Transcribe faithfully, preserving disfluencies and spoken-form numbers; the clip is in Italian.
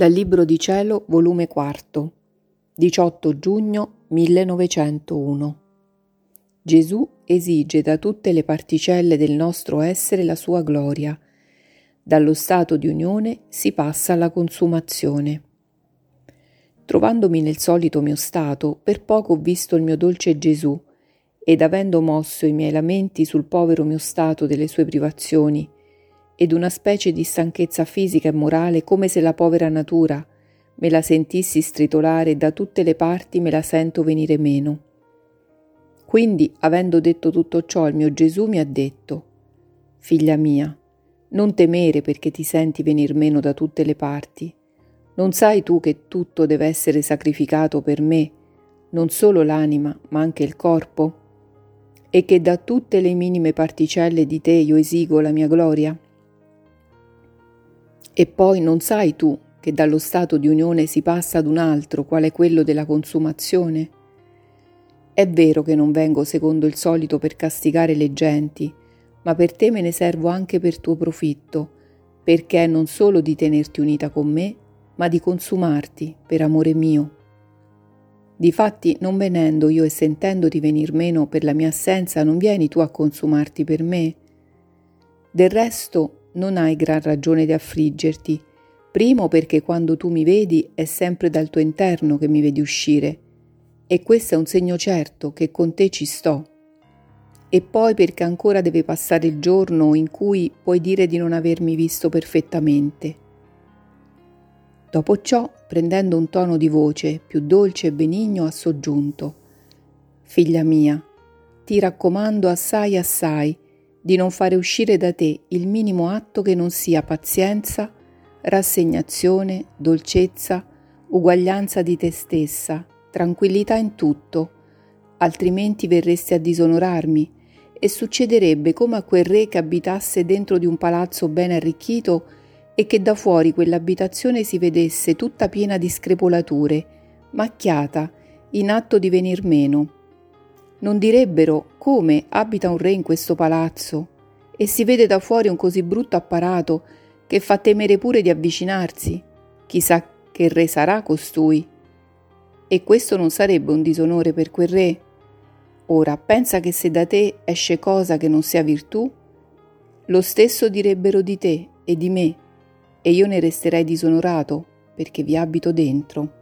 Dal libro di cielo volume quattro, diciotto giugno millenovecentouno. Gesù esige da tutte le particelle del nostro essere la sua gloria. Dallo stato di unione si passa alla consumazione. Trovandomi nel solito mio stato, per poco ho visto il mio dolce Gesù, ed avendo mosso i miei lamenti sul povero mio stato delle sue privazioni, ed una specie di stanchezza fisica e morale, come se la povera natura me la sentissi stritolare e da tutte le parti me la sento venire meno. Quindi, avendo detto tutto ciò, il mio Gesù mi ha detto: «Figlia mia, non temere perché ti senti venir meno da tutte le parti. Non sai tu che tutto deve essere sacrificato per me, non solo l'anima, ma anche il corpo? E che da tutte le minime particelle di te io esigo la mia gloria? E poi non sai tu che dallo stato di unione si passa ad un altro, qual è quello della consumazione? È vero che non vengo secondo il solito per castigare le genti, ma per te me ne servo anche per tuo profitto, perché è non solo di tenerti unita con me, ma di consumarti per amore mio. Difatti, non venendo io e sentendoti venir meno per la mia assenza, non vieni tu a consumarti per me. Del resto, non hai gran ragione di affliggerti, primo perché quando tu mi vedi è sempre dal tuo interno che mi vedi uscire, e questo è un segno certo che con te ci sto, e poi perché ancora deve passare il giorno in cui puoi dire di non avermi visto perfettamente». Dopo ciò, prendendo un tono di voce più dolce e benigno, ha soggiunto: «Figlia mia, ti raccomando assai assai, di non fare uscire da te il minimo atto che non sia pazienza, rassegnazione, dolcezza, uguaglianza di te stessa, tranquillità in tutto, altrimenti verresti a disonorarmi e succederebbe come a quel re che abitasse dentro di un palazzo ben arricchito e che da fuori quell'abitazione si vedesse tutta piena di screpolature, macchiata, in atto di venir meno. Non direbbero: come abita un re in questo palazzo e si vede da fuori un così brutto apparato che fa temere pure di avvicinarsi. Chissà che re sarà costui. E questo non sarebbe un disonore per quel re? Ora pensa che se da te esce cosa che non sia virtù, lo stesso direbbero di te e di me, e io ne resterei disonorato perché vi abito dentro».